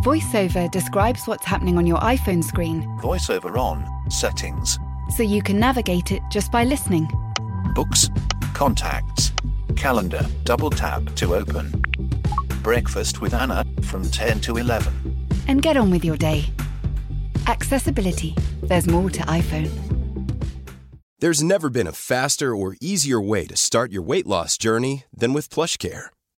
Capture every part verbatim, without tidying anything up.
VoiceOver describes what's happening on your iPhone screen. VoiceOver on, settings. So you can navigate it just by listening. Books, contacts, calendar, double tap to open. Breakfast with Anna from ten to eleven. And get on with your day. Accessibility. There's more to iPhone. There's never been a faster or easier way to start your weight loss journey than with PlushCare.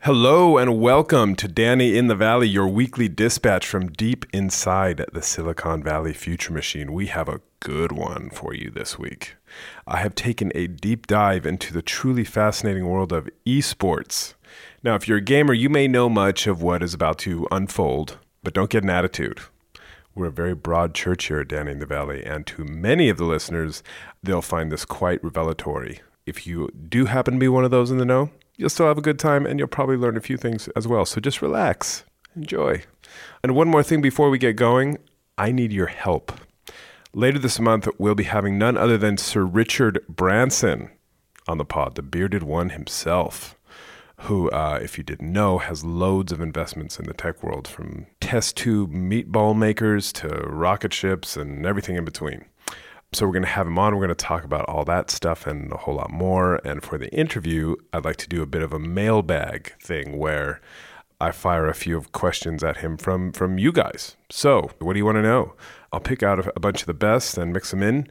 Hello and welcome to Danny in the Valley, your weekly dispatch from deep inside the Silicon Valley future machine. We have a good one for you this week. I have taken a deep dive into the truly fascinating world of esports. Now, if you're a gamer, you may know much of what is about to unfold, but don't get an attitude. We're a very broad church here at Danny in the Valley, and to many of the listeners, they'll find this quite revelatory. If you do happen to be one of those in the know, you'll still have a good time, and you'll probably learn a few things as well. So just relax, enjoy. And one more thing before we get going, I need your help. Later this month, we'll be having none other than Sir Richard Branson on the pod, the bearded one himself, who, uh, if you didn't know, has loads of investments in the tech world, from test tube meatball makers to rocket ships and everything in between. So we're going to have him on. We're going to talk about all that stuff and a whole lot more. And for the interview, I'd like to do a bit of a mailbag thing where I fire a few questions at him from, from you guys. So what do you want to know? I'll pick out a bunch of the best and mix them in.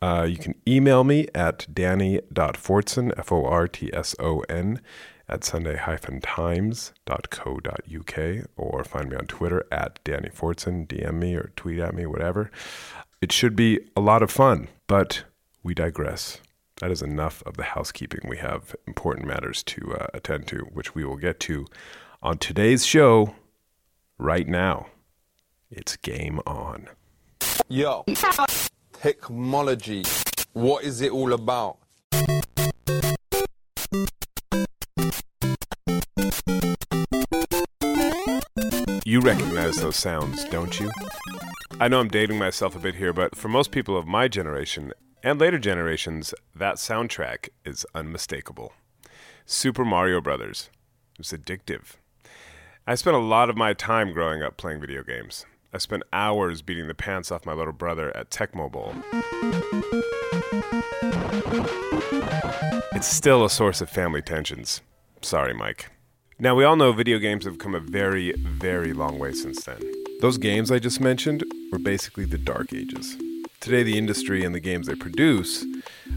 Uh, you can email me at danny dot fortson, F O R T S O N, at sunday times dot co dot u k, or find me on Twitter at Danny Fortson. D M me or tweet at me, whatever. It should be a lot of fun, but we digress. That is enough of the housekeeping. We have important matters to uh, attend to, which we will get to on today's show right now. It's game on. Yo, technology, what is it all about? You recognize those sounds, don't you? I know I'm dating myself a bit here, but for most people of my generation and later generations, that soundtrack is unmistakable. Super Mario Brothers. It was addictive. I spent a lot of my time growing up playing video games. I spent hours beating the pants off my little brother at Tecmo Bowl. It's still a source of family tensions. Sorry, Mike. Now, we all know video games have come a very, very long way since then. Those games I just mentioned were basically the dark ages. Today, the industry and the games they produce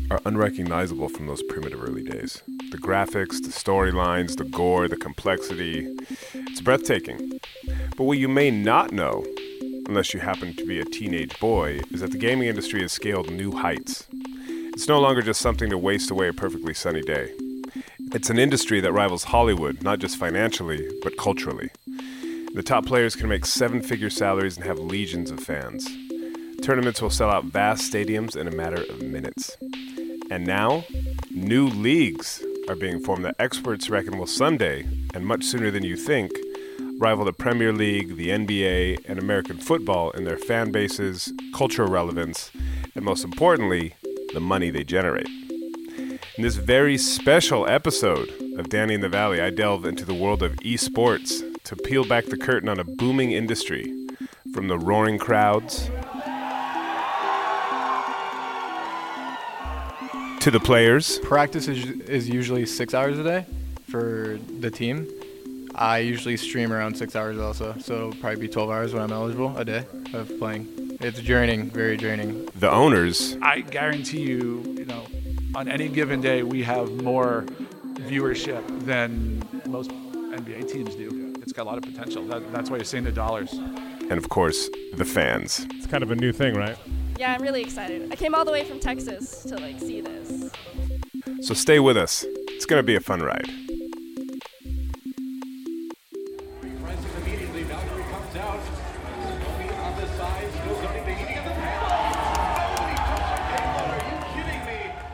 are unrecognizable from those primitive early days. The graphics, the storylines, the gore, the complexity, it's breathtaking. But what you may not know, unless you happen to be a teenage boy, is that the gaming industry has scaled new heights. It's no longer just something to waste away a perfectly sunny day. It's an industry that rivals Hollywood, not just financially, but culturally. The top players can make seven-figure salaries and have legions of fans. Tournaments will sell out vast stadiums in a matter of minutes. And now, new leagues are being formed that experts reckon will someday, and much sooner than you think, rival the Premier League, the N B A, and American football in their fan bases, cultural relevance, and most importantly, the money they generate. In this very special episode of Danny in the Valley, I delve into the world of esports to peel back the curtain on a booming industry, from the roaring crowds to the players. Practice is, is usually six hours a day for the team. I usually stream around six hours also, so it'll probably be twelve hours when I'm eligible a day of playing. It's draining, very draining. The owners. I guarantee you, you know, on any given day, we have more viewership than most N B A teams do. It's got a lot of potential. That, that's why you're seeing the dollars. And, of course, the fans. It's kind of a new thing, right? Yeah, I'm really excited. I came all the way from Texas to, like, see this. So stay with us. It's going to be a fun ride. Prices immediately. Valkyrie comes out. On the other side, still going to the eating of the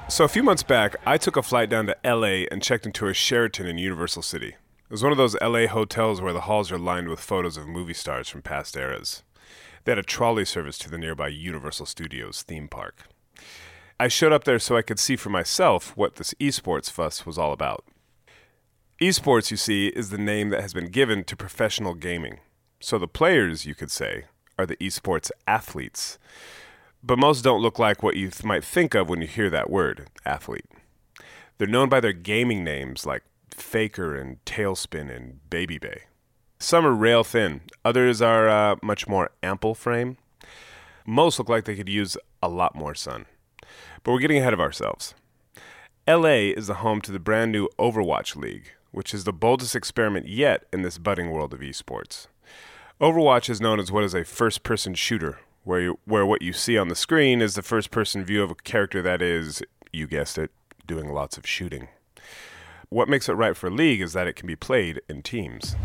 So a few months back, I took a flight down to L A and checked into a Sheraton in Universal City. It was one of those L A hotels where the halls are lined with photos of movie stars from past eras. They had a trolley service to the nearby Universal Studios theme park. I showed up there so I could see for myself what this esports fuss was all about. Esports, you see, is the name that has been given to professional gaming. So the players, you could say, are the esports athletes. But most don't look like what you th- might think of when you hear that word, athlete. They're known by their gaming names like Faker and Tailspin and Baby Bay. Some are rail thin, others are uh, much more ample frame. Most look like they could use a lot more sun. But we're getting ahead of ourselves. L A is the home to the brand new Overwatch League, which is the boldest experiment yet in this budding world of esports. Overwatch is known as what is a first-person shooter, where you, where what you see on the screen is the first-person view of a character that is, you guessed it, doing lots of shooting. What makes it right for League is that it can be played in teams.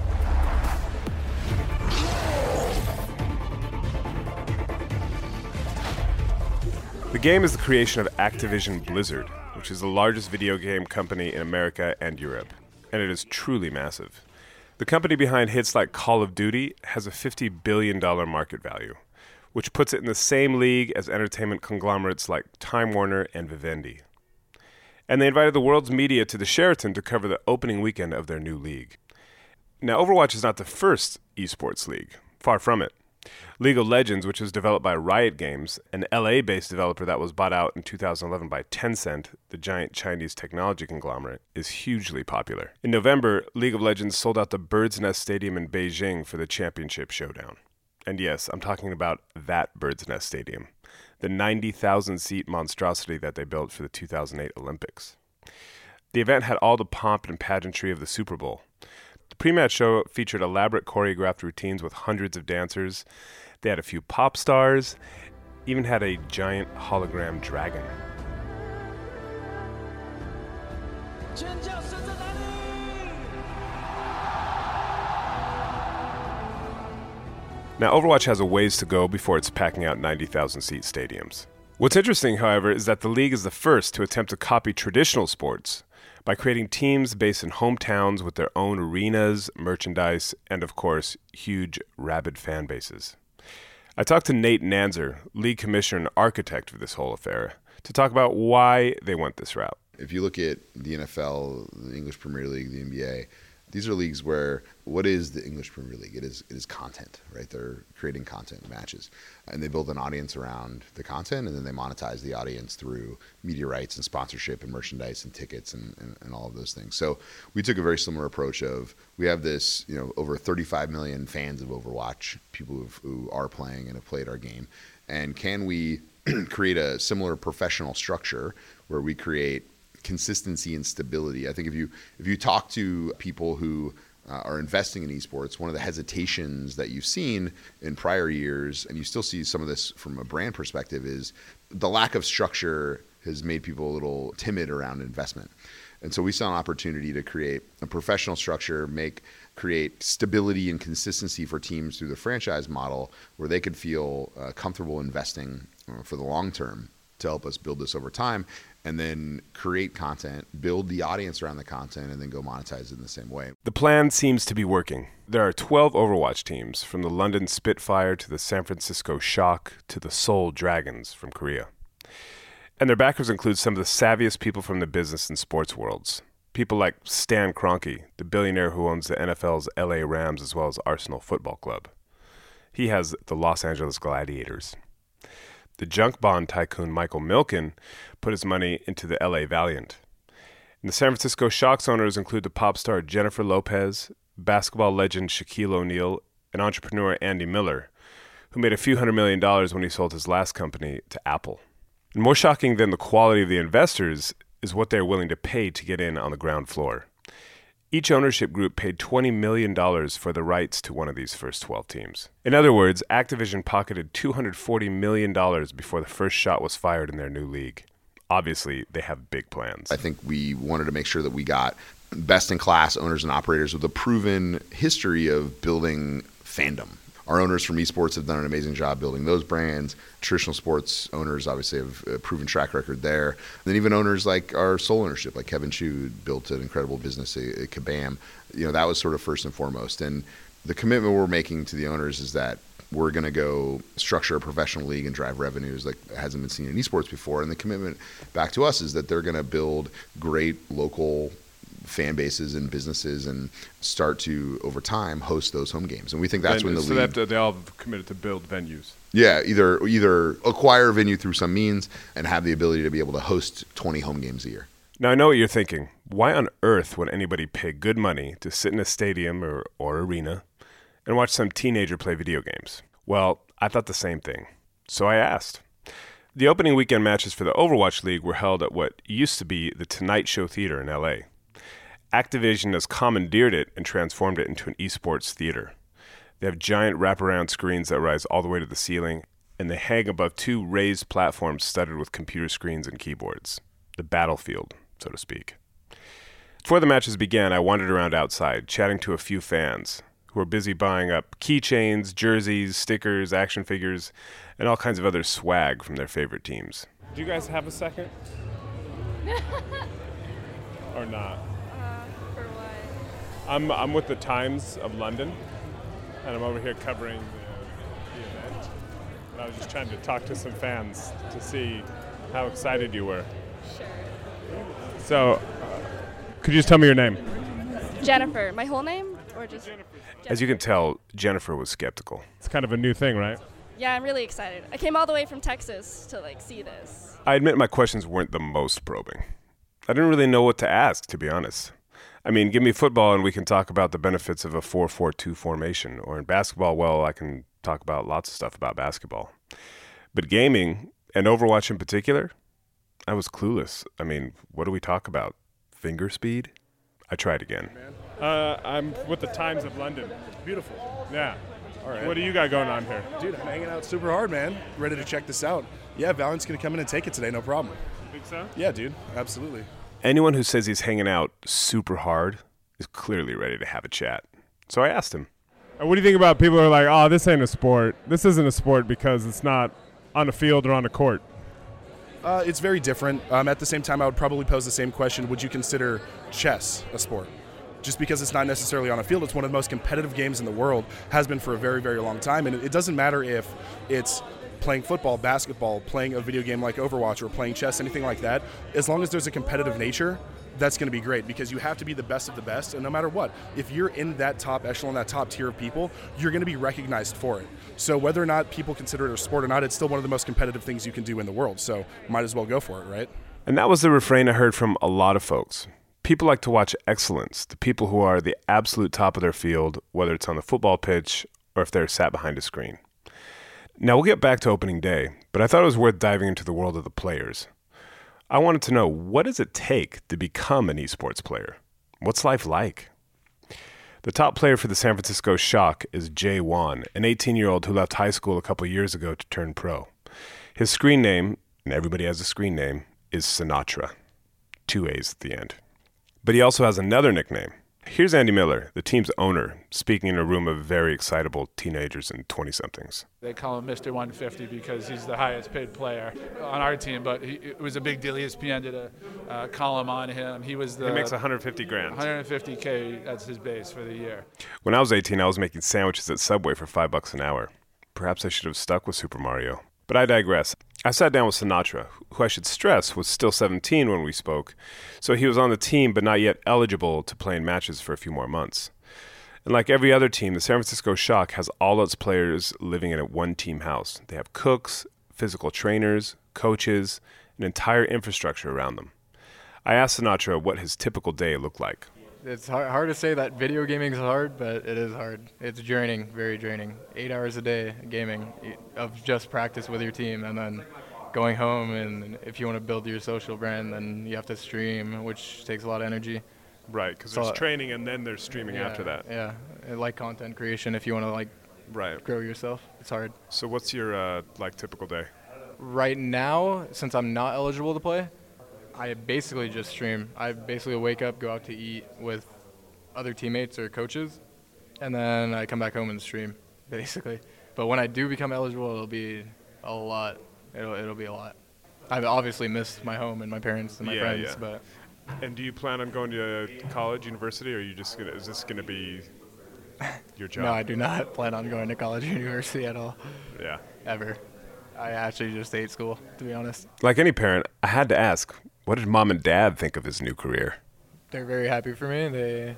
The game is the creation of Activision Blizzard, which is the largest video game company in America and Europe, and it is truly massive. The company behind hits like Call of Duty has a fifty billion dollars market value, which puts it in the same league as entertainment conglomerates like Time Warner and Vivendi. And they invited the world's media to the Sheraton to cover the opening weekend of their new league. Now, Overwatch is not the first esports league. Far from it. League of Legends, which was developed by Riot Games, an L A-based developer that was bought out in two thousand eleven by Tencent, the giant Chinese technology conglomerate, is hugely popular. In November, League of Legends sold out the Bird's Nest Stadium in Beijing for the championship showdown. And yes, I'm talking about that Bird's Nest Stadium, the ninety thousand seat monstrosity that they built for the two thousand eight Olympics. The event had all the pomp and pageantry of the Super Bowl. The pre-match show featured elaborate choreographed routines with hundreds of dancers. They had a few pop stars, even had a giant hologram dragon. Now, Overwatch has a ways to go before it's packing out ninety thousand seat stadiums. What's interesting, however, is that the league is the first to attempt to copy traditional sports by creating teams based in hometowns with their own arenas, merchandise, and, of course, huge, rabid fan bases. I talked to Nate Nanzer, league commissioner and architect of this whole affair, to talk about why they went this route. If you look at the N F L, the English Premier League, the N B A, these are leagues where, what is the English Premier League? It is it is content, right? They're creating content matches. And they build an audience around the content, and then they monetize the audience through media rights and sponsorship and merchandise and tickets and, and, and all of those things. So we took a very similar approach of, we have this, you know, over thirty-five million fans of Overwatch, people who've, who are playing and have played our game. And can we create a similar professional structure where we create consistency and stability? I think if you if you talk to people who uh, are investing in esports, one of the hesitations that you've seen in prior years, and you still see some of this from a brand perspective, is the lack of structure has made people a little timid around investment. And so we saw an opportunity to create a professional structure, make create stability and consistency for teams through the franchise model where they could feel uh, comfortable investing uh, for the long term to help us build this over time, and then create content, build the audience around the content, and then go monetize it in the same way. The plan seems to be working. There are twelve Overwatch teams, from the London Spitfire to the San Francisco Shock to the Seoul Dragons from Korea. And their backers include some of the savviest people from the business and sports worlds. People like Stan Kroenke, the billionaire who owns the N F L's L A Rams as well as Arsenal Football Club. He has the Los Angeles Gladiators. The junk bond tycoon Michael Milken put his money into the L A Valiant. And the San Francisco Shock's owners include the pop star Jennifer Lopez, basketball legend Shaquille O'Neal, and entrepreneur Andy Miller, who made a few hundred million dollars when he sold his last company to Apple. And more shocking than the quality of the investors is what they're willing to pay to get in on the ground floor. Each ownership group paid twenty million dollars for the rights to one of these first twelve teams. In other words, Activision pocketed two hundred forty million dollars before the first shot was fired in their new league. Obviously, they have big plans. I think we wanted to make sure that we got best-in-class owners and operators with a proven history of building fandom. Our owners from esports have done an amazing job building those brands. Traditional sports owners obviously have a proven track record there. And then even owners like our sole ownership, like Kevin Chu built an incredible business at Kabam. You know, that was sort of first and foremost. And the commitment we're making to the owners is that we're going to go structure a professional league and drive revenues like hasn't been seen in esports before. And the commitment back to us is that they're going to build great local fan bases and businesses and start to, over time, host those home games. And we think that's venues. when the league... So they, have to, they all have committed to build venues. Yeah, either either acquire a venue through some means and have the ability to be able to host twenty home games a year. Now, I know what you're thinking. Why on earth would anybody pay good money to sit in a stadium or, or arena and watch some teenager play video games? Well, I thought the same thing. So I asked. The opening weekend matches for the Overwatch League were held at what used to be the Tonight Show Theater in L A. Activision has commandeered it and transformed it into an esports theater. They have giant wraparound screens that rise all the way to the ceiling, and they hang above two raised platforms studded with computer screens and keyboards. The battlefield, so to speak. Before the matches began, I wandered around outside, chatting to a few fans who were busy buying up keychains, jerseys, stickers, action figures, and all kinds of other swag from their favorite teams. Do you guys have a second? Or not? I'm I'm with the Times of London, and I'm over here covering the, the event. And I was just trying to talk to some fans to see how excited you were. Sure. So, uh, could you just tell me your name? Jennifer. My whole name, or just? Jennifer. As you can tell, Jennifer was skeptical. It's kind of a new thing, right? Yeah, I'm really excited. I came all the way from Texas to like see this. I admit my questions weren't the most probing. I didn't really know what to ask, to be honest. I mean, give me football and we can talk about the benefits of a four four two formation. Or in basketball, well, I can talk about lots of stuff about basketball. But gaming, and Overwatch in particular, I was clueless. I mean, what do we talk about? Finger speed? I tried again. Uh, I'm with the Times of London. Beautiful. Yeah. All right. What do you got going on here? Dude, I'm hanging out super hard, man. Ready to check this out. Yeah, Valiant's going to come in and take it today, no problem. You think so? Yeah, dude. Absolutely. Anyone who says he's hanging out super hard is clearly ready to have a chat. So I asked him. What do you think about people who are like, oh, this ain't a sport. This isn't a sport because it's not on a field or on a court. Uh, it's very different. Um, at the same time, I would probably pose the same question. Would you consider chess a sport? Just because it's not necessarily on a field, it's one of the most competitive games in the world, has been for a very, very long time. And it doesn't matter if it's playing football, basketball, playing a video game like Overwatch or playing chess, anything like that, as long as there's a competitive nature, that's going to be great because you have to be the best of the best. And no matter what, if you're in that top echelon, that top tier of people, you're going to be recognized for it. So whether or not people consider it a sport or not, it's still one of the most competitive things you can do in the world. So might as well go for it, right? And that was the refrain I heard from a lot of folks. People like to watch excellence, the people who are the absolute top of their field, whether it's on the football pitch or if they're sat behind a screen. Now, we'll get back to opening day, but I thought it was worth diving into the world of the players. I wanted to know, what does it take to become an esports player? What's life like? The top player for the San Francisco Shock is Jay Wan, an eighteen-year-old who left high school a couple years ago to turn pro. His screen name, and everybody has a screen name, is Sinatraa. Two A's at the end. But he also has another nickname. Here's Andy Miller, the team's owner, speaking in a room of very excitable teenagers and twenty-somethings. They call him Mister one fifty because he's the highest-paid player on our team, but he, it was a big deal. E S P N did a uh, column on him. He was the... He makes one hundred fifty grand. one hundred fifty K, that's his base for the year. When I was eighteen, I was making sandwiches at Subway for five bucks an hour. Perhaps I should have stuck with Super Mario. But I digress. I sat down with Sinatraa, who I should stress was still seventeen when we spoke, so he was on the team but not yet eligible to play in matches for a few more months. And like every other team, the San Francisco Shock has all its players living in a one-team house. They have cooks, physical trainers, coaches, an entire infrastructure around them. I asked Sinatraa what his typical day looked like. It's hard to say that video gaming is hard, but it is hard. It's draining, very draining. Eight hours a day gaming of just practice with your team, and then going home, and if you want to build your social brand, then you have to stream, which takes a lot of energy. Right, because there's training and then there's streaming yeah, after that. Yeah, like content creation if you want to like right. grow yourself. It's hard. So what's your uh, like typical day? Right now, since I'm not eligible to play, I basically just stream. I basically wake up, go out to eat with other teammates or coaches, and then I come back home and stream. basically. But when I do become eligible, it'll be a lot. It'll it'll be a lot. I've obviously missed my home and my parents and my yeah, friends, yeah. but. And do you plan on going to college, university, or are you just gonna, is this going to be your job? No, I do not plan on going to college or university at all. Yeah. Ever. I actually just hate school, to be honest. Like any parent, I had to ask, what did mom and dad think of this new career? They're very happy for me. They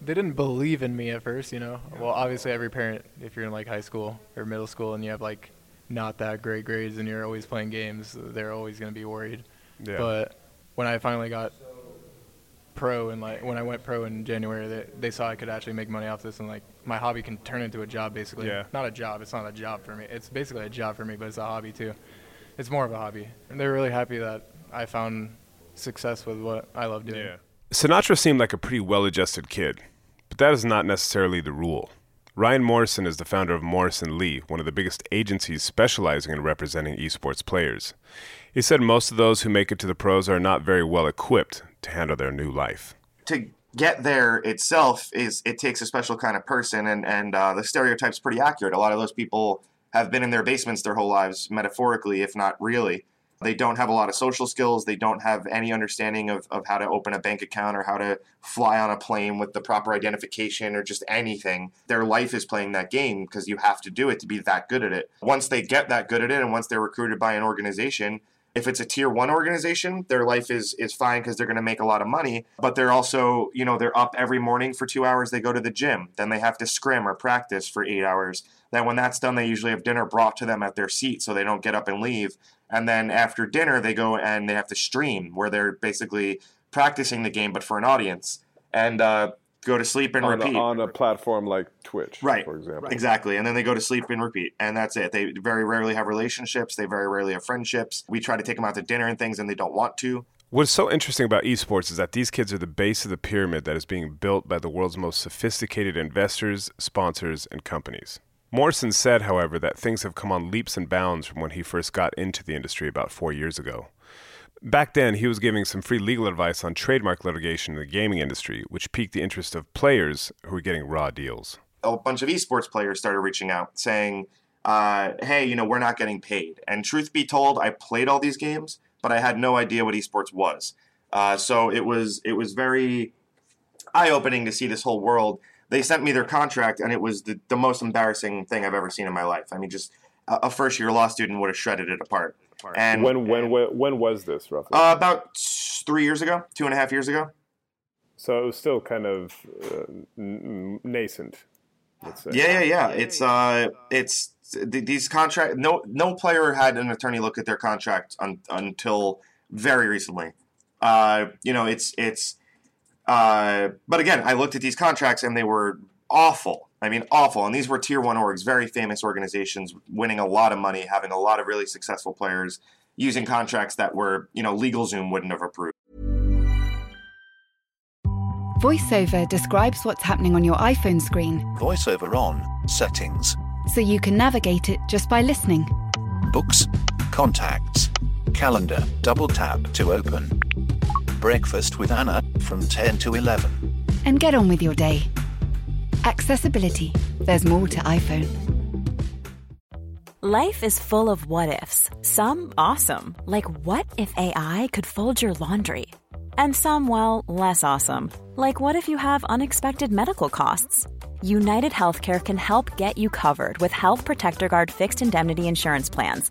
they didn't believe in me at first, you know. Well, obviously every parent, if you're in like high school or middle school and you have like not that great grades and you're always playing games, they're always going to be worried. Yeah. But when I finally got pro and like when I went pro in January, they, they saw I could actually make money off this and like my hobby can turn into a job basically. Yeah. Not a job. It's not a job for me. It's basically a job for me, but it's a hobby too. It's more of a hobby. And they're really happy that I found success with what I love doing. Yeah. Sinatraa seemed like a pretty well-adjusted kid, but that is not necessarily the rule. Ryan Morrison is the founder of Morrison Lee, one of the biggest agencies specializing in representing esports players. He said most of those who make it to the pros are not very well equipped to handle their new life. To get there itself, is it takes a special kind of person, and, and uh, the stereotype's pretty accurate. A lot of those people have been in their basements their whole lives, metaphorically, if not really. They don't have a lot of social skills. They don't have any understanding of, of how to open a bank account or how to fly on a plane with the proper identification or just anything. Their life is playing that game because you have to do it to be that good at it. Once they get that good at it and once they're recruited by an organization, if it's a tier one organization, their life is is fine because they're going to make a lot of money. But they're also, you know, they're up every morning for two hours. They go to the gym. Then they have to scrim or practice for eight hours. Then when that's done, they usually have dinner brought to them at their seat so they don't get up and leave. And then after dinner, they go and they have to stream where they're basically practicing the game, but for an audience, and uh, go to sleep and on repeat. A, on a platform like Twitch, right. for example. Right. Exactly. And then they go to sleep and repeat. And that's it. They very rarely have relationships. They very rarely have friendships. We try to take them out to dinner and things, and they don't want to. What's so interesting about esports is that these kids are the base of the pyramid that is being built by the world's most sophisticated investors, sponsors, and companies. Morrison said, however, that things have come on leaps and bounds from when he first got into the industry about four years ago. Back then, he was giving some free legal advice on trademark litigation in the gaming industry, which piqued the interest of players who were getting raw deals. A bunch of esports players started reaching out saying, uh, hey, you know, we're not getting paid. And truth be told, I played all these games, but I had no idea what esports was. Uh, so it was it was very eye-opening to see this whole world. They sent me their contract, and it was the, the most embarrassing thing I've ever seen in my life. I mean, just a, a first-year law student would have shredded it apart. And when when and, when, when was this roughly? Uh, about three years ago, two and a half years ago. So it was still kind of uh, nascent, let's say. Yeah, yeah, yeah. It's uh, it's these contract. No, no player had an attorney look at their contract un, until very recently. Uh, you know, it's it's. Uh, but again, I looked at these contracts and they were awful. I mean, awful. And these were tier one orgs, very famous organizations, winning a lot of money, having a lot of really successful players, using contracts that were, you know, LegalZoom wouldn't have approved. VoiceOver describes what's happening on your iPhone screen. VoiceOver on, settings. So you can navigate it just by listening. Books, contacts, calendar, double tap to open. Breakfast with Anna from ten to eleven. And get on with your day. Accessibility. There's more to iPhone. Life is full of what-ifs. Some awesome. Like what if A I could fold your laundry? And some, well, less awesome. Like what if you have unexpected medical costs? United Healthcare can help get you covered with Health Protector Guard fixed indemnity insurance plans.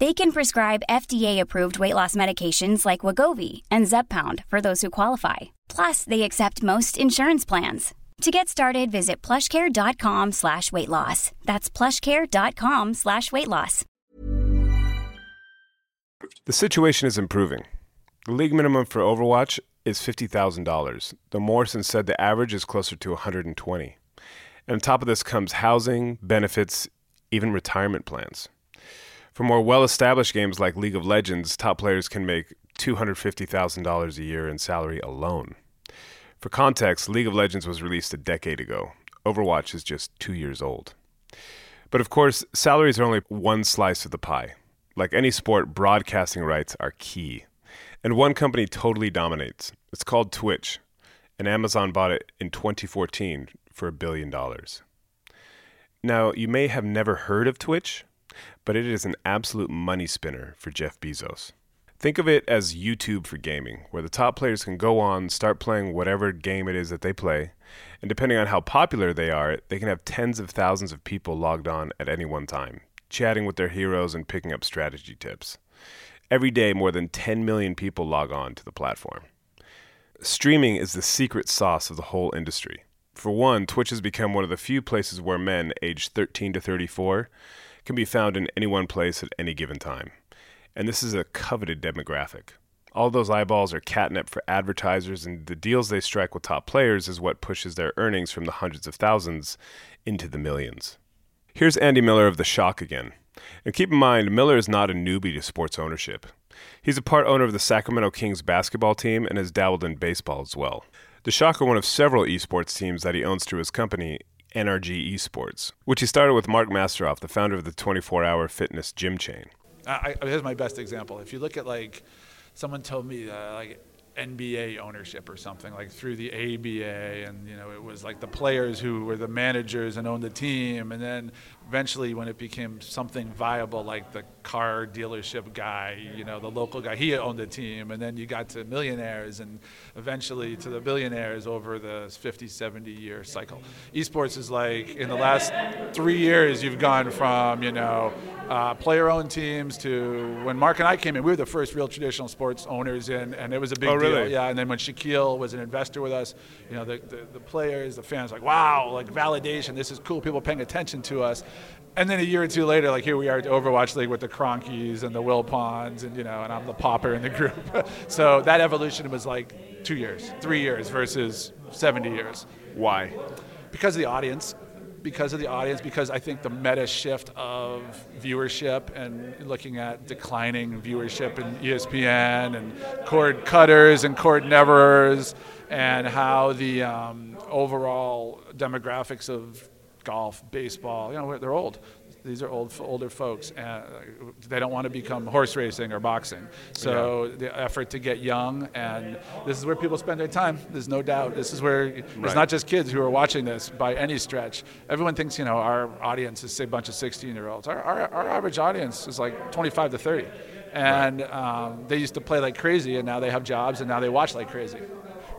They can prescribe F D A-approved weight loss medications like Wegovy and Zepbound for those who qualify. Plus, they accept most insurance plans. To get started, visit plushcare.com slash weight loss. That's plushcare.com slash weight loss. The situation is improving. The league minimum for Overwatch is fifty thousand dollars. Though Morrison said the average is closer to one hundred twenty thousand dollars. And on top of this comes housing, benefits, even retirement plans. For more well-established games like League of Legends, top players can make two hundred fifty thousand dollars a year in salary alone. For context, League of Legends was released a decade ago. Overwatch is just two years old. But of course, salaries are only one slice of the pie. Like any sport, broadcasting rights are key. And one company totally dominates. It's called Twitch. And Amazon bought it in twenty fourteen for a billion dollars. Now, you may have never heard of Twitch, but it is an absolute money spinner for Jeff Bezos. Think of it as YouTube for gaming, where the top players can go on, start playing whatever game it is that they play, and depending on how popular they are, they can have tens of thousands of people logged on at any one time, chatting with their heroes and picking up strategy tips. Every day, more than ten million people log on to the platform. Streaming is the secret sauce of the whole industry. For one, Twitch has become one of the few places where men aged thirteen to thirty-four can be found in any one place at any given time. And this is a coveted demographic. All those eyeballs are catnip for advertisers, and the deals they strike with top players is what pushes their earnings from the hundreds of thousands into the millions. Here's Andy Miller of The Shock again. And keep in mind, Miller is not a newbie to sports ownership. He's a part owner of the Sacramento Kings basketball team and has dabbled in baseball as well. The Shock are one of several esports teams that he owns through his company, N R G Esports, which he started with Mark Masteroff, the founder of the twenty-four hour fitness gym chain. I, I, here's my best example. If you look at, like, someone told me, uh, like, N B A ownership or something, like, through the A B A, and, you know, it was, like, the players who were the managers and owned the team, and then eventually when it became something viable, like the car dealership guy, you know, the local guy, he owned the team, and then you got to millionaires, and eventually to the billionaires over the fifty, seventy-year cycle. Esports is, like, in the last three years, you've gone from, you know, Uh, player-owned teams to when Mark and I came in, we were the first real traditional sports owners in, and it was a big oh, really? deal. Yeah, and then when Shaquille was an investor with us, you know, the, the, the players, the fans, like, wow, like validation, this is cool, people paying attention to us. And then a year or two later, like, here we are at the Overwatch League with the Kroenkes and the Wilpons, and, you know, and I'm the pauper in the group. So that evolution was like two years, three years versus seventy years. Why? Because of the audience. because of the audience, because I think the meta shift of viewership and looking at declining viewership in E S P N and cord cutters and cord neverers and how the um, overall demographics of golf, baseball, you know, they're old. These are old, older folks, and they don't want to become horse racing or boxing. So yeah. The effort to get young, and this is where people spend their time. There's no doubt. This is where right. It's not just kids who are watching this by any stretch. Everyone thinks, you know, our audience is, say, a bunch of sixteen-year-olds. Our, our, our average audience is like twenty-five to thirty, and right. um, they used to play like crazy, and now they have jobs, and now they watch like crazy.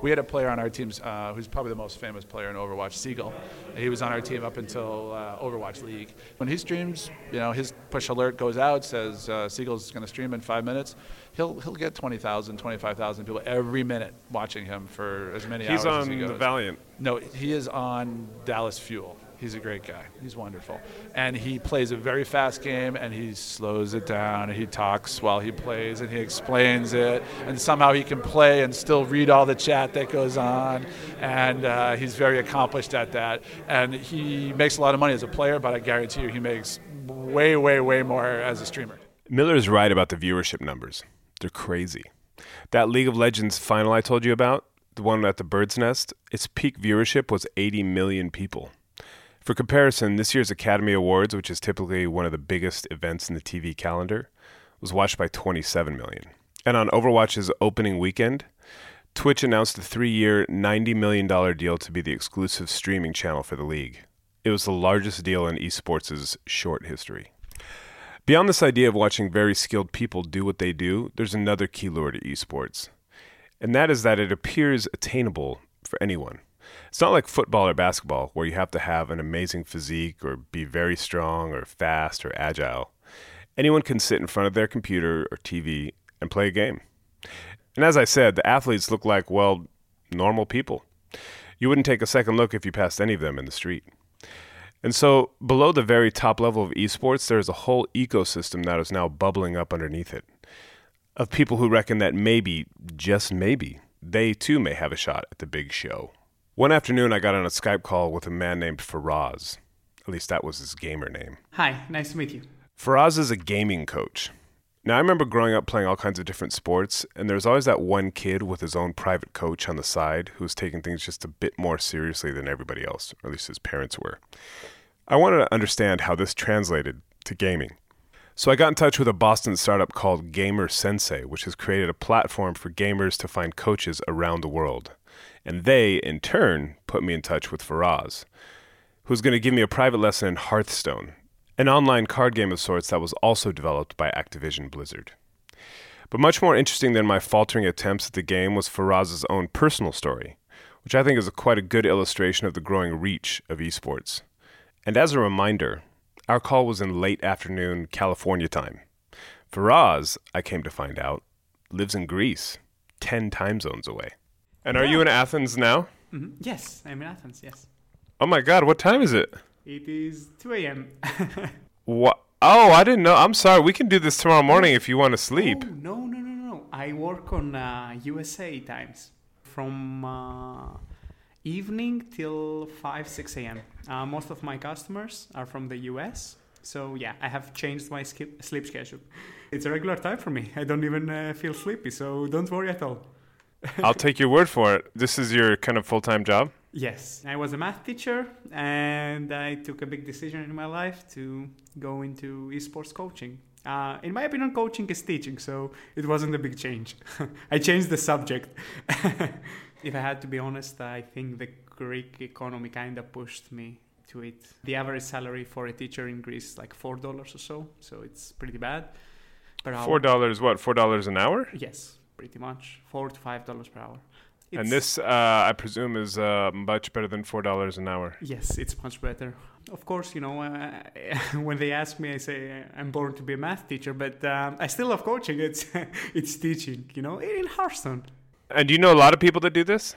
We had a player on our team uh, who's probably the most famous player in Overwatch, Siegel. He was on our team up until uh, Overwatch League. When he streams, you know, his push alert goes out, says uh, Siegel's going to stream in five minutes. He'll he'll get twenty thousand, twenty-five thousand people every minute watching him for as many He's hours as he goes. He's on the Valiant. No, he is on Dallas Fuel. He's a great guy. He's wonderful. And he plays a very fast game, and he slows it down, and he talks while he plays, and he explains it, and somehow he can play and still read all the chat that goes on, and uh, he's very accomplished at that. And he makes a lot of money as a player, but I guarantee you he makes way, way, way more as a streamer. Miller's right about the viewership numbers. They're crazy. That League of Legends final I told you about, the one at the Bird's Nest, its peak viewership was eighty million people. For comparison, this year's Academy Awards, which is typically one of the biggest events in the T V calendar, was watched by twenty-seven million. And on Overwatch's opening weekend, Twitch announced a three-year, ninety million dollars deal to be the exclusive streaming channel for the league. It was the largest deal in esports' short history. Beyond this idea of watching very skilled people do what they do, there's another key lure to esports. And that is that it appears attainable for anyone. It's not like football or basketball, where you have to have an amazing physique or be very strong or fast or agile. Anyone can sit in front of their computer or T V and play a game. And as I said, the athletes look like, well, normal people. You wouldn't take a second look if you passed any of them in the street. And so below the very top level of esports, there is a whole ecosystem that is now bubbling up underneath it, of people who reckon that maybe, just maybe, they too may have a shot at the big show. One afternoon, I got on a Skype call with a man named Faraz. At least that was his gamer name. Hi, nice to meet you. Faraz is a gaming coach. Now, I remember growing up playing all kinds of different sports, and there was always that one kid with his own private coach on the side who was taking things just a bit more seriously than everybody else, or at least his parents were. I wanted to understand how this translated to gaming. So I got in touch with a Boston startup called Gamer Sensei, which has created a platform for gamers to find coaches around the world. And they, in turn, put me in touch with Faraz, who's going to give me a private lesson in Hearthstone, an online card game of sorts that was also developed by Activision Blizzard. But much more interesting than my faltering attempts at the game was Faraz's own personal story, which I think is a quite a good illustration of the growing reach of esports. And as a reminder, our call was in late afternoon California time. Faraz, I came to find out, lives in Greece, ten time zones away. And are yeah. you in Athens now? Mm-hmm. Yes, I'm in Athens, yes. Oh my God, what time is it? It is two a.m. What? Oh, I didn't know. I'm sorry. We can do this tomorrow morning if you want to sleep. Oh, no, no, no, no. I work on uh, U S A times from uh, evening till five, six a.m. Uh, most of my customers are from the U S. So, yeah, I have changed my skip- sleep schedule. It's a regular time for me. I don't even uh, feel sleepy, so don't worry at all. I'll take your word for it. This is your kind of full-time job? Yes. I was a math teacher, and I took a big decision in my life to go into esports coaching. Uh, in my opinion, coaching is teaching, so it wasn't a big change. I changed the subject. If I had to be honest, I think the Greek economy kind of pushed me to it. The average salary for a teacher in Greece is like four dollars or so, so it's pretty bad. Per hour. four dollars what? four dollars an hour? Yes. Pretty much four to five dollars per hour. It's and this, uh, I presume, is uh, much better than four dollars an hour. Yes, it's much better. Of course, you know, uh, when they ask me, I say I'm born to be a math teacher, but um, I still love coaching. It's it's teaching, you know, in Hearthstone. And do you know a lot of people that do this?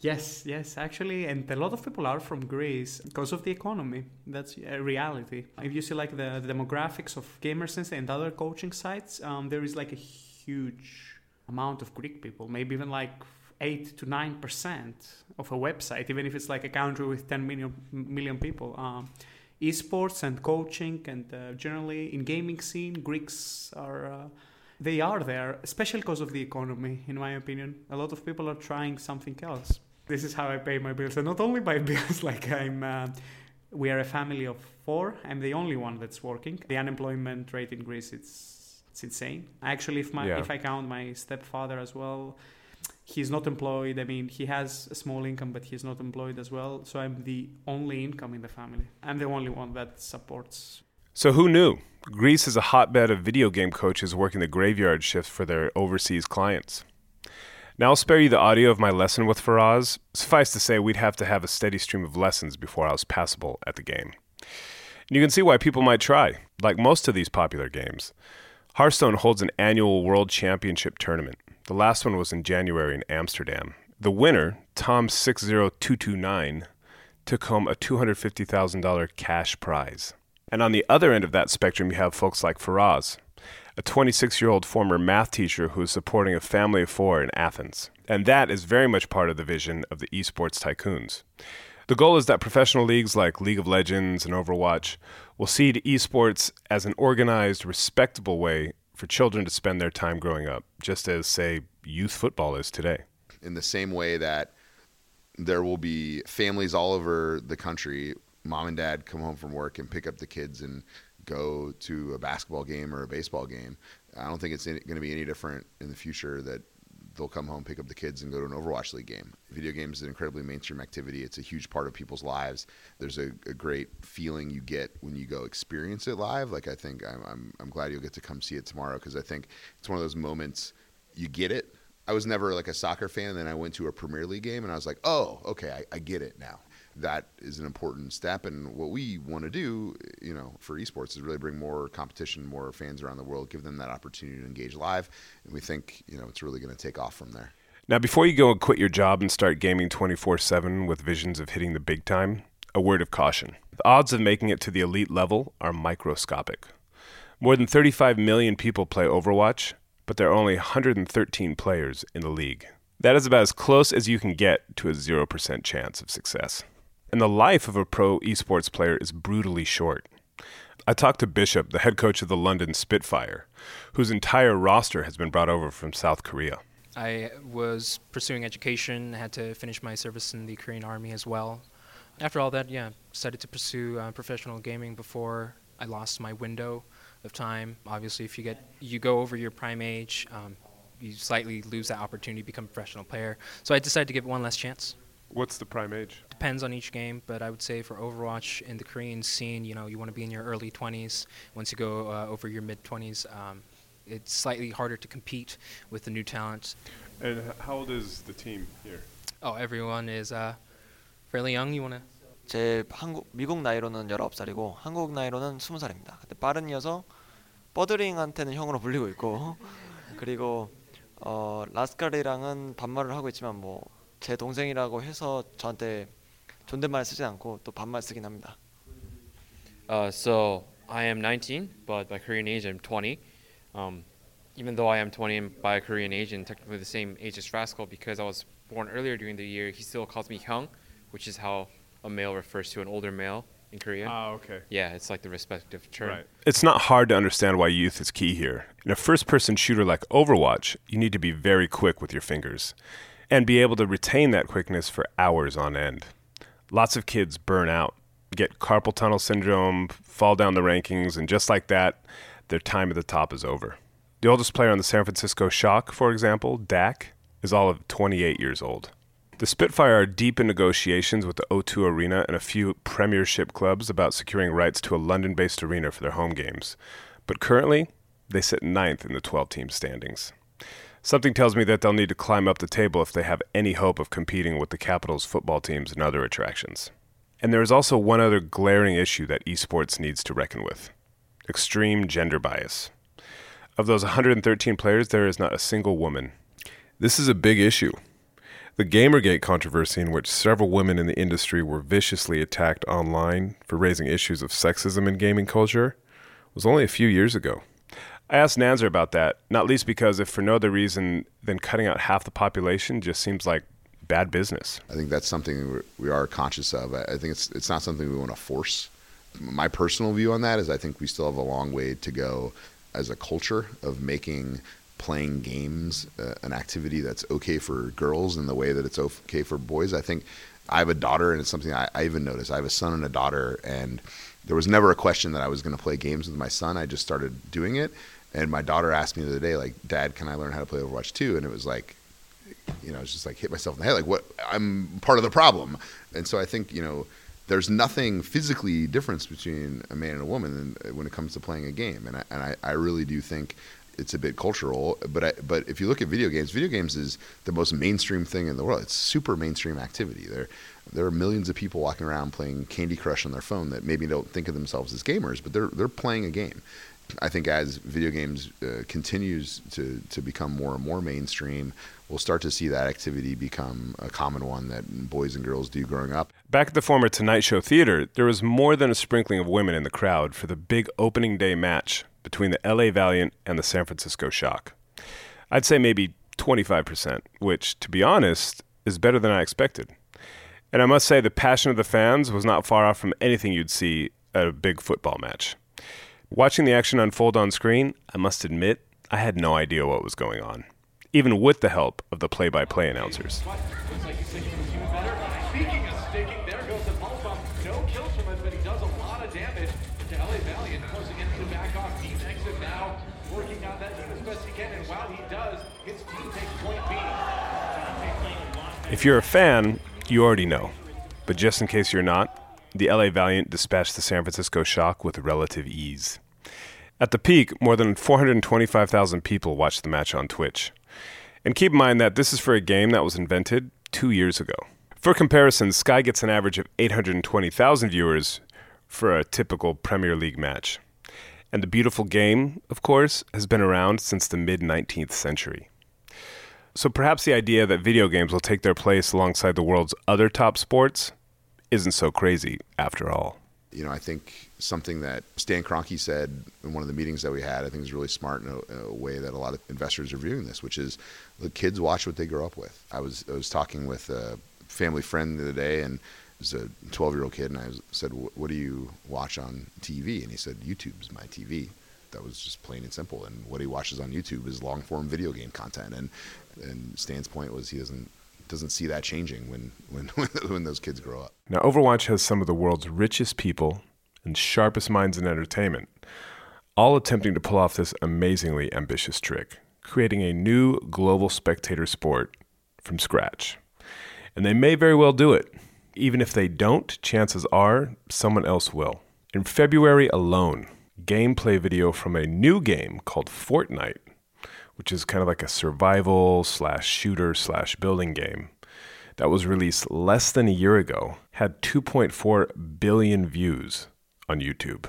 Yes, yes, actually. And a lot of people are from Greece because of the economy. That's a reality. If you see like the, the demographics of GamerSense and other coaching sites, um, there is like a huge amount of Greek people, maybe even like eight to nine percent of a website, even if it's like a country with ten million, million people. Um, esports and coaching and uh, generally in gaming scene, Greeks are, uh, they are there, especially because of the economy, in my opinion. A lot of people are trying something else. This is how I pay my bills. And not only my bills, like I'm, uh, we are a family of four. I'm the only one that's working. The unemployment rate in Greece, it's It's insane. Actually, if my yeah. if I count my stepfather as well, he's not employed. I mean, he has a small income, but he's not employed as well. So I'm the only income in the family. I'm the only one that supports. So who knew? Greece is a hotbed of video game coaches working the graveyard shift for their overseas clients. Now I'll spare you the audio of my lesson with Faraz. Suffice to say, we'd have to have a steady stream of lessons before I was passable at the game. And you can see why people might try, like most of these popular games. Hearthstone holds an annual World Championship tournament. The last one was in January in Amsterdam. The winner, Tom six oh two two nine, took home a two hundred fifty thousand dollars cash prize. And on the other end of that spectrum, you have folks like Faraz, a twenty-six-year-old former math teacher who is supporting a family of four in Athens. And that is very much part of the vision of the esports tycoons. The goal is that professional leagues like League of Legends and Overwatch will see esports as an organized, respectable way for children to spend their time growing up, just as, say, youth football is today. In the same way that there will be families all over the country, mom and dad come home from work and pick up the kids and go to a basketball game or a baseball game. I don't think it's going to be any different in the future that they'll come home, pick up the kids, and go to an Overwatch League game. Video games is an incredibly mainstream activity. It's a huge part of people's lives. There's a, a great feeling you get when you go experience it live. Like I think I'm, I'm, I'm glad you'll get to come see it tomorrow because I think it's one of those moments you get it. I was never like a soccer fan, and then I went to a Premier League game, and I was like, oh, okay, I, I get it now. That is an important step, and what we want to do, you know, for esports is really bring more competition, more fans around the world, give them that opportunity to engage live, and we think, you know, it's really going to take off from there. Now, before you go and quit your job and start gaming twenty-four seven with visions of hitting the big time, a word of caution. The odds of making it to the elite level are microscopic. More than thirty-five million people play Overwatch, but there are only one hundred thirteen players in the league. That is about as close as you can get to a zero percent chance of success. and the life of a pro esports player is brutally short. I talked to Bishop, the head coach of the London Spitfire, whose entire roster has been brought over from South Korea. I was pursuing education, had to finish my service in the Korean Army as well. After all that, yeah, decided to pursue uh, professional gaming before I lost my window of time. Obviously, if you get you go over your prime age, um, you slightly lose that opportunity to become a professional player. So I decided to give it one last chance. What's the prime age? Depends on each game, but I would say for Overwatch in the Korean scene, you know, you want to be in your early twenties. Once you go uh, over your mid-twenties, um, it's slightly harder to compete with the new talent. And how old is the team here? Oh, everyone is uh, fairly young. You want to? 제 한국 미국 나이로는 열아홉 살이고 한국 나이로는 스무 살입니다. 근데 빠른 이어서 버드링한테는 형으로 불리고 있고 그리고 어, 라스카리랑은 반말을 하고 있지만 뭐 제 동생이라고 해서 저한테 존댓말 쓰진 않고 또 반말 쓰긴 합니다. Uh, so I am nineteen, but by Korean age I'm twenty. Um, even though I am twenty and by Korean age and technically the same age as Rascal, because I was born earlier during the year, he still calls me Hyung, which is how a male refers to an older male in Korea. Ah, okay. Yeah, it's like the respective term. Right. It's not hard to understand why youth is key here. In a first-person shooter like Overwatch, you need to be very quick with your fingers and be able to retain that quickness for hours on end. Lots of kids burn out, get carpal tunnel syndrome, fall down the rankings, and just like that, their time at the top is over. The oldest player on the San Francisco Shock, for example, Dak, is all of twenty-eight years old. The Spitfire are deep in negotiations with the O two Arena and a few premiership clubs about securing rights to a London-based arena for their home games. But currently, they sit ninth in the twelve-team standings. Something tells me that they'll need to climb up the table if they have any hope of competing with the Capitals football teams and other attractions. And there is also one other glaring issue that esports needs to reckon with: extreme gender bias. Of those one hundred thirteen players, there is not a single woman. This is a big issue. The Gamergate controversy, in which several women in the industry were viciously attacked online for raising issues of sexism in gaming culture, was only a few years ago. I asked Nanzer about that, not least because if for no other reason than cutting out half the population just seems like bad business. I think that's something we are conscious of. I think it's it's not something we want to force. My personal view on that is I think we still have a long way to go as a culture of making playing games uh, an activity that's okay for girls in the way that it's okay for boys. I think I have a daughter, and it's something I, I even noticed. I have a son and a daughter, and there was never a question that I was going to play games with my son. I just started doing it, and my daughter asked me the other day, like, Dad, can I learn how to play Overwatch too? And it was like, you know, I was just like hit myself in the head, like, what? I'm part of the problem. And so I think, you know, there's nothing physically different between a man and a woman when it comes to playing a game. And I, and I, I really do think it's a bit cultural. But I, but if you look at video games, video games is the most mainstream thing in the world. It's super mainstream activity. There there are millions of people walking around playing Candy Crush on their phone that maybe don't think of themselves as gamers, but they're they're playing a game. I think as video games uh, continues to, to become more and more mainstream, we'll start to see that activity become a common one that boys and girls do growing up. Back at the former Tonight Show Theater, there was more than a sprinkling of women in the crowd for the big opening day match between the L A Valiant and the San Francisco Shock. I'd say maybe twenty-five percent, which, to be honest, is better than I expected. And I must say the passion of the fans was not far off from anything you'd see at a big football match. Watching the action unfold on screen, I must admit, I had no idea what was going on, even with the help of the play-by-play announcers. Speaking of sticking, there goes the ball bump. No kills from him, but he does a lot of damage to L A Valiant, closing in to back off. Deep exit now, working on that team as best he can, and while he does, his team takes point B. If you're a fan, you already know. But just in case you're not, the L A Valiant dispatched the San Francisco Shock with relative ease. At the peak, more than four hundred twenty-five thousand people watched the match on Twitch. And keep in mind that this is for a game that was invented two years ago. For comparison, Sky gets an average of eight hundred twenty thousand viewers for a typical Premier League match. And the beautiful game, of course, has been around since the mid-nineteenth century. So perhaps the idea that video games will take their place alongside the world's other top sports isn't so crazy after all. You know, I think something that Stan Kroenke said in one of the meetings that we had, I think is really smart in a, a way that a lot of investors are viewing this, which is the kids watch what they grow up with. I was I was talking with a family friend the other day, and was a twelve-year-old kid, and I was, said, what do you watch on T V? And he said, YouTube's my T V. That was just plain and simple. And what he watches on YouTube is long-form video game content. And and Stan's point was he doesn't doesn't see that changing when, when, when those kids grow up. Now, Overwatch has some of the world's richest people and sharpest minds in entertainment, all attempting to pull off this amazingly ambitious trick, creating a new global spectator sport from scratch. And they may very well do it. Even if they don't, chances are someone else will. In February alone, gameplay video from a new game called Fortnite, which is kind of like a survival slash shooter slash building game, that was released less than a year ago, had two point four billion views on YouTube.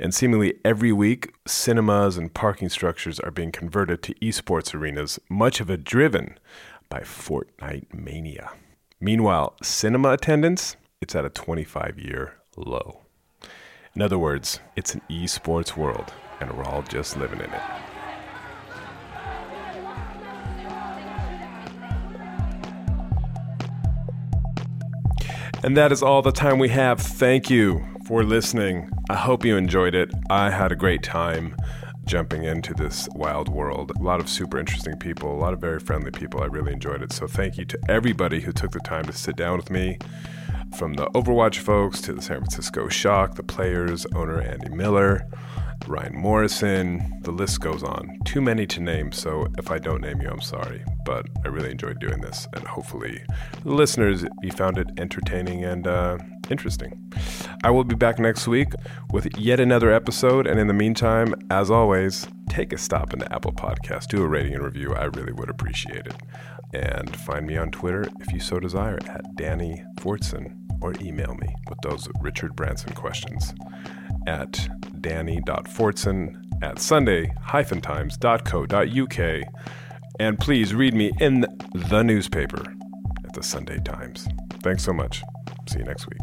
And seemingly every week, cinemas and parking structures are being converted to esports arenas, much of it driven by Fortnite mania. Meanwhile, cinema attendance, it's at a twenty-five-year low. In other words, it's an esports world, and we're all just living in it. And that is all the time we have. Thank you for listening. I hope you enjoyed it. I had a great time jumping into this wild world. A lot of super interesting people, a lot of very friendly people. I really enjoyed it. So thank you to everybody who took the time to sit down with me, from the Overwatch folks to the San Francisco Shock, the players, owner Andy Miller, Ryan Morrison, the list goes on. Too many to name, so if I don't name you, I'm sorry. But I really enjoyed doing this, and hopefully the listeners, you found it entertaining and uh, interesting. I will be back next week with yet another episode, and in the meantime, as always, take a stop into Apple Podcasts, do a rating and review. I really would appreciate it. And find me on Twitter, if you so desire, at Danny Fortson, or email me with those Richard Branson questions at danny.fortson at sunday times dot co dot u k. And please read me in the newspaper at the Sunday Times. Thanks so much. See you next week.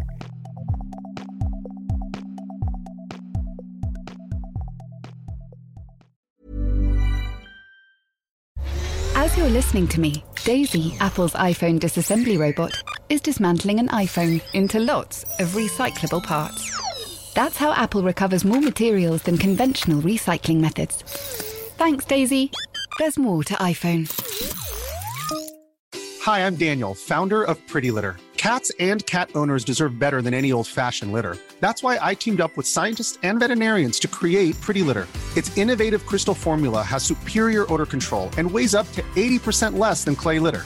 As you're listening to me, Daisy, Apple's iPhone disassembly robot, is dismantling an iPhone into lots of recyclable parts. That's how Apple recovers more materials than conventional recycling methods. Thanks, Daisy. There's more to iPhone. Hi, I'm Daniel, founder of Pretty Litter. Cats and cat owners deserve better than any old-fashioned litter. That's why I teamed up with scientists and veterinarians to create Pretty Litter. Its innovative crystal formula has superior odor control and weighs up to eighty percent less than clay litter.